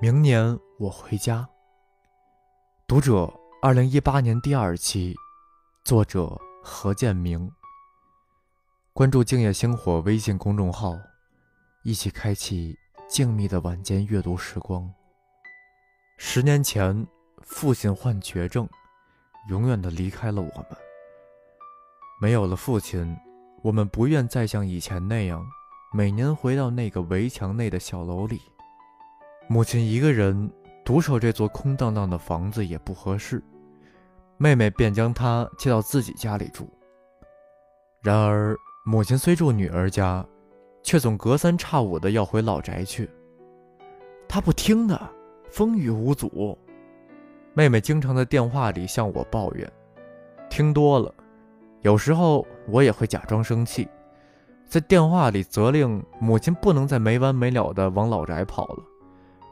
明年我回家。读者2018年第二期，作者何建明。关注静夜星火微信公众号，一起开启静谧的晚间阅读时光。10年前，父亲患绝症，永远地离开了我们。没有了父亲，我们不愿再像以前那样，每年回到那个围墙内的小楼里。母亲一个人独守这座空荡荡的房子也不合适，妹妹便将她接到自己家里住。然而，母亲虽住女儿家，却总隔三差五的要回老宅去。她不听的，风雨无阻。妹妹经常在电话里向我抱怨，听多了，有时候我也会假装生气，在电话里责令母亲不能再没完没了的往老宅跑了，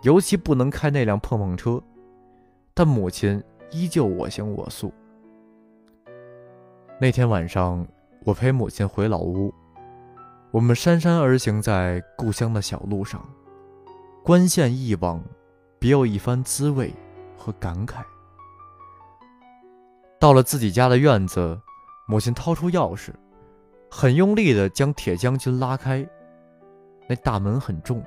尤其不能开那辆碰碰车，但母亲依旧我行我素。那天晚上，我陪母亲回老屋，我们姗姗而行在故乡的小路上，观县一望，别有一番滋味和感慨。到了自己家的院子，母亲掏出钥匙，很用力地将铁将军拉开。那大门很重，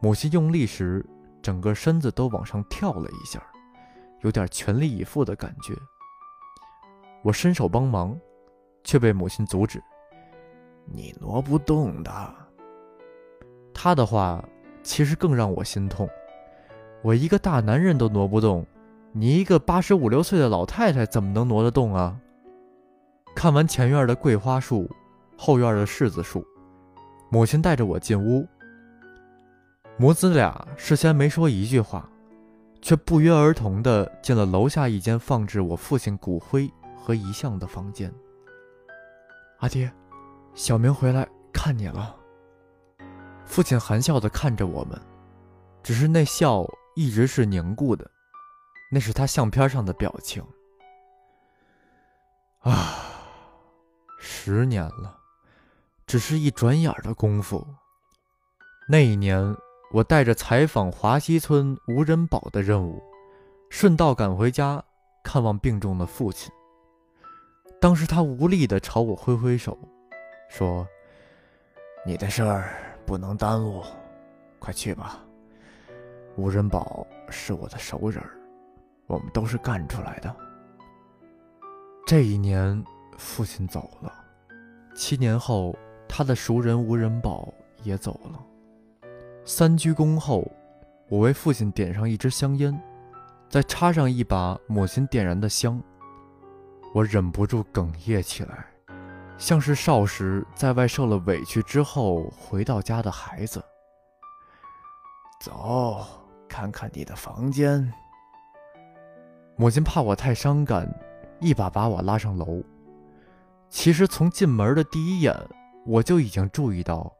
母亲用力时，整个身子都往上跳了一下，有点全力以赴的感觉。我伸手帮忙，却被母亲阻止：“你挪不动的。”她的话其实更让我心痛。我一个大男人都挪不动，你一个85、86岁的老太太怎么能挪得动啊？看完前院的桂花树，后院的柿子树，母亲带着我进屋。母子俩事先没说一句话，却不约而同地进了楼下一间放置我父亲骨灰和遗像的房间。“阿爹，小明回来看你了。”父亲含笑地看着我们，只是那笑一直是凝固的，那是他相片上的表情。10年了，只是一转眼的功夫。那一年，我带着采访华西村无人堡的任务，顺道赶回家看望病重的父亲。当时他无力地朝我挥挥手，说：“你的事儿不能耽误，快去吧。无人堡是我的熟人，我们都是干出来的。”这一年，父亲走了。7年后，他的熟人无人堡也走了。3鞠躬后，我为父亲点上一支香烟，再插上一把母亲点燃的香，我忍不住哽咽起来，像是少时在外受了委屈之后回到家的孩子。“走，看看你的房间。”母亲怕我太伤感，一把把我拉上楼。其实从进门的第一眼，我就已经注意到，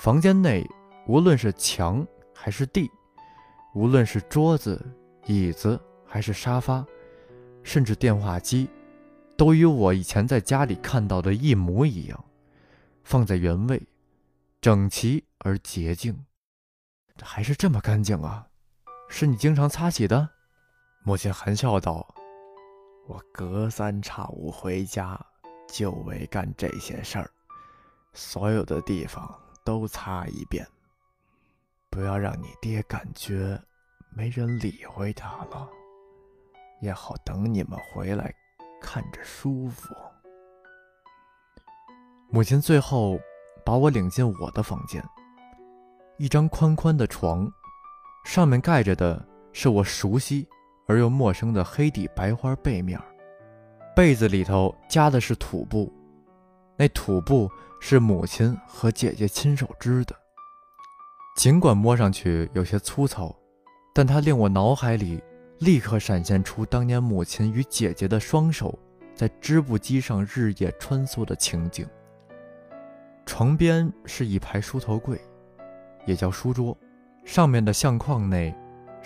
房间内无论是墙还是地，无论是桌子、椅子还是沙发，甚至电话机，都与我以前在家里看到的一模一样，放在原位，整齐而洁净。“还是这么干净啊，是你经常擦洗的？”母亲含笑道：“我隔三差五回家，就为干这些事儿，所有的地方都擦一遍，不要让你爹感觉没人理会他了，也好等你们回来看着舒服。”母亲最后把我领进我的房间，一张宽宽的床，上面盖着的是我熟悉而又陌生的黑底白花被面，被子里头夹的是土布，那土布是母亲和姐姐亲手织的。尽管摸上去有些粗糙，但它令我脑海里立刻闪现出当年母亲与姐姐的双手在织布机上日夜穿梭的情景。床边是一排书头柜，也叫书桌，上面的相框内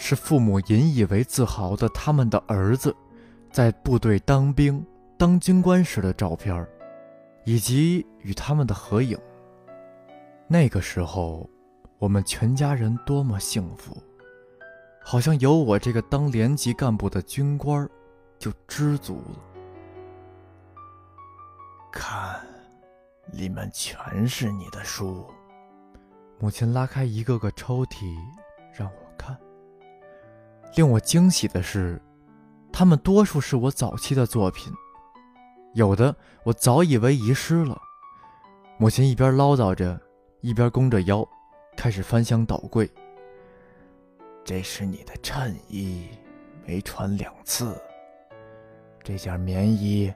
是父母引以为自豪的他们的儿子在部队当兵当军官时的照片，以及与他们的合影。那个时候，我们全家人多么幸福，好像有我这个当连级干部的军官就知足了。看，里面全是你的书。母亲拉开一个个抽屉让我看。令我惊喜的是，他们多数是我早期的作品，有的我早以为遗失了。母亲一边唠叨着，一边弓着腰开始翻箱倒柜。这是你的衬衣，没穿2次。这件棉衣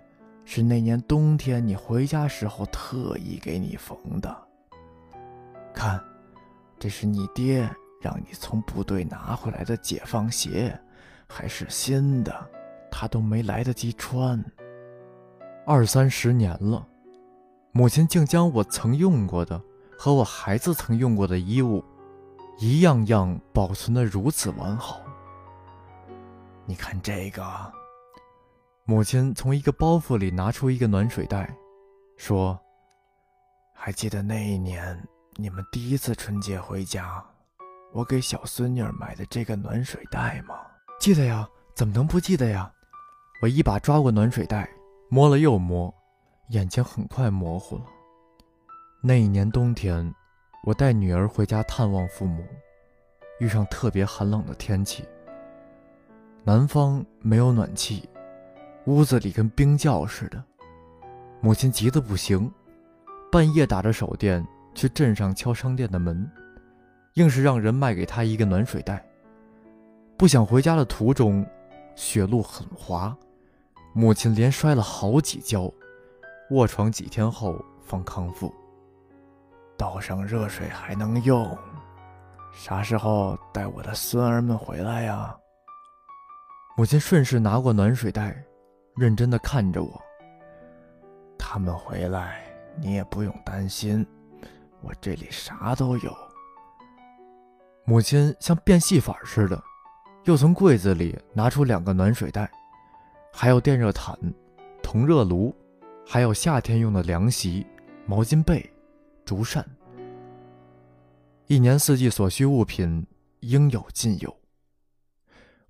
是那年冬天你回家时候特意给你缝的。看，这是你爹让你从部队拿回来的解放鞋，还是新的，他都没来得及穿。20-30年了，母亲竟将我曾用过的和我孩子曾用过的衣物一样样保存得如此完好。你看这个。母亲从一个包袱里拿出一个暖水袋，说，还记得那一年你们第一次春节回家，我给小孙女买的这个暖水袋吗？记得呀，怎么能不记得呀？我一把抓过暖水袋，摸了又摸，眼睛很快模糊了。那一年冬天，我带女儿回家探望父母，遇上特别寒冷的天气，南方没有暖气，屋子里跟冰窖似的。母亲急得不行，半夜打着手电去镇上敲商店的门，硬是让人卖给她一个暖水袋。不想回家的途中，雪路很滑，母亲连摔了好几跤，卧床几天后方康复。倒上热水还能用，啥时候带我的孙儿们回来呀？母亲顺势拿过暖水袋，认真地看着我。他们回来你也不用担心，我这里啥都有。母亲像变戏法似的，又从柜子里拿出2个暖水袋，还有电热毯、铜热炉，还有夏天用的凉席、毛巾被、竹扇。一年四季所需物品应有尽有。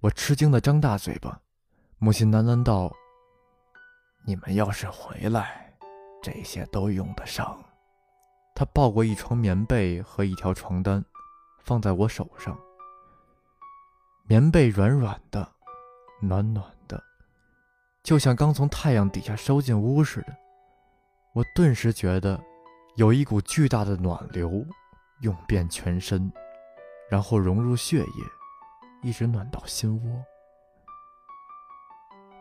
我吃惊地张大嘴巴，母亲喃喃道，你们要是回来，这些都用得上。她抱过一床棉被和一条床单，放在我手上。棉被软软的，暖暖的，就像刚从太阳底下收进屋似的。我顿时觉得有一股巨大的暖流涌遍全身，然后融入血液，一直暖到心窝。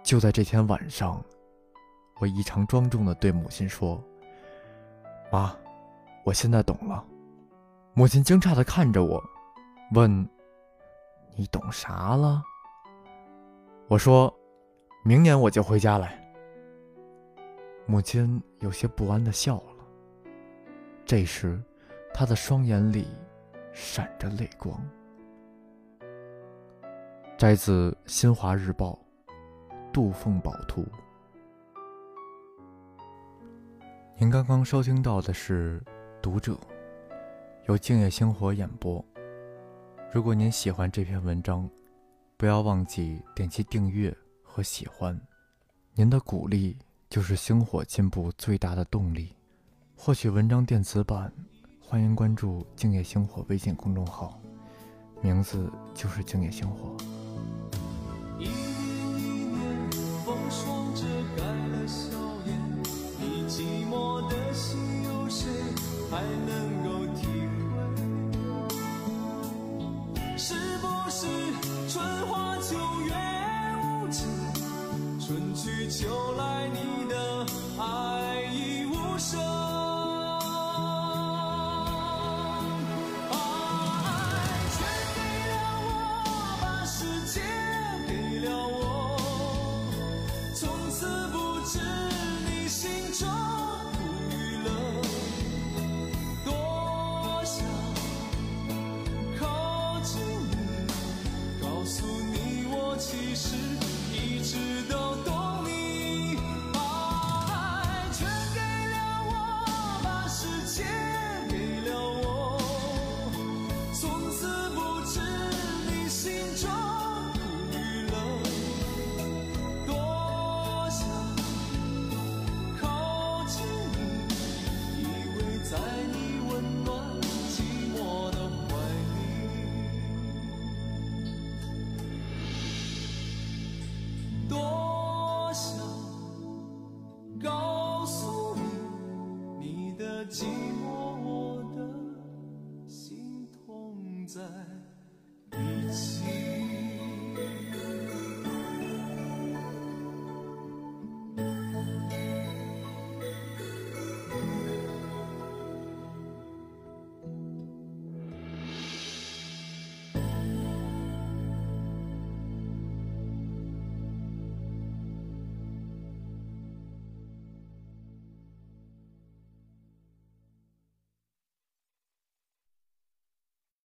就在这天晚上，我异常庄重地对母亲说，妈，我现在懂了。母亲惊诧地看着我，问，你懂啥了？我说，明年我就回家来。母亲有些不安地笑了，这时她的双眼里闪着泪光。摘自新华日报杜凤宝图。您刚刚收听到的是读者，由静夜星火演播。如果您喜欢这篇文章，不要忘记点击订阅和喜欢，您的鼓励就是星火进步最大的动力。获取文章电子版，欢迎关注静夜星火微信公众号，名字就是静夜星火。一年风霜遮盖了笑颜，你寂寞的心有谁还能够体会？是不是春花秋月无情，春去秋来？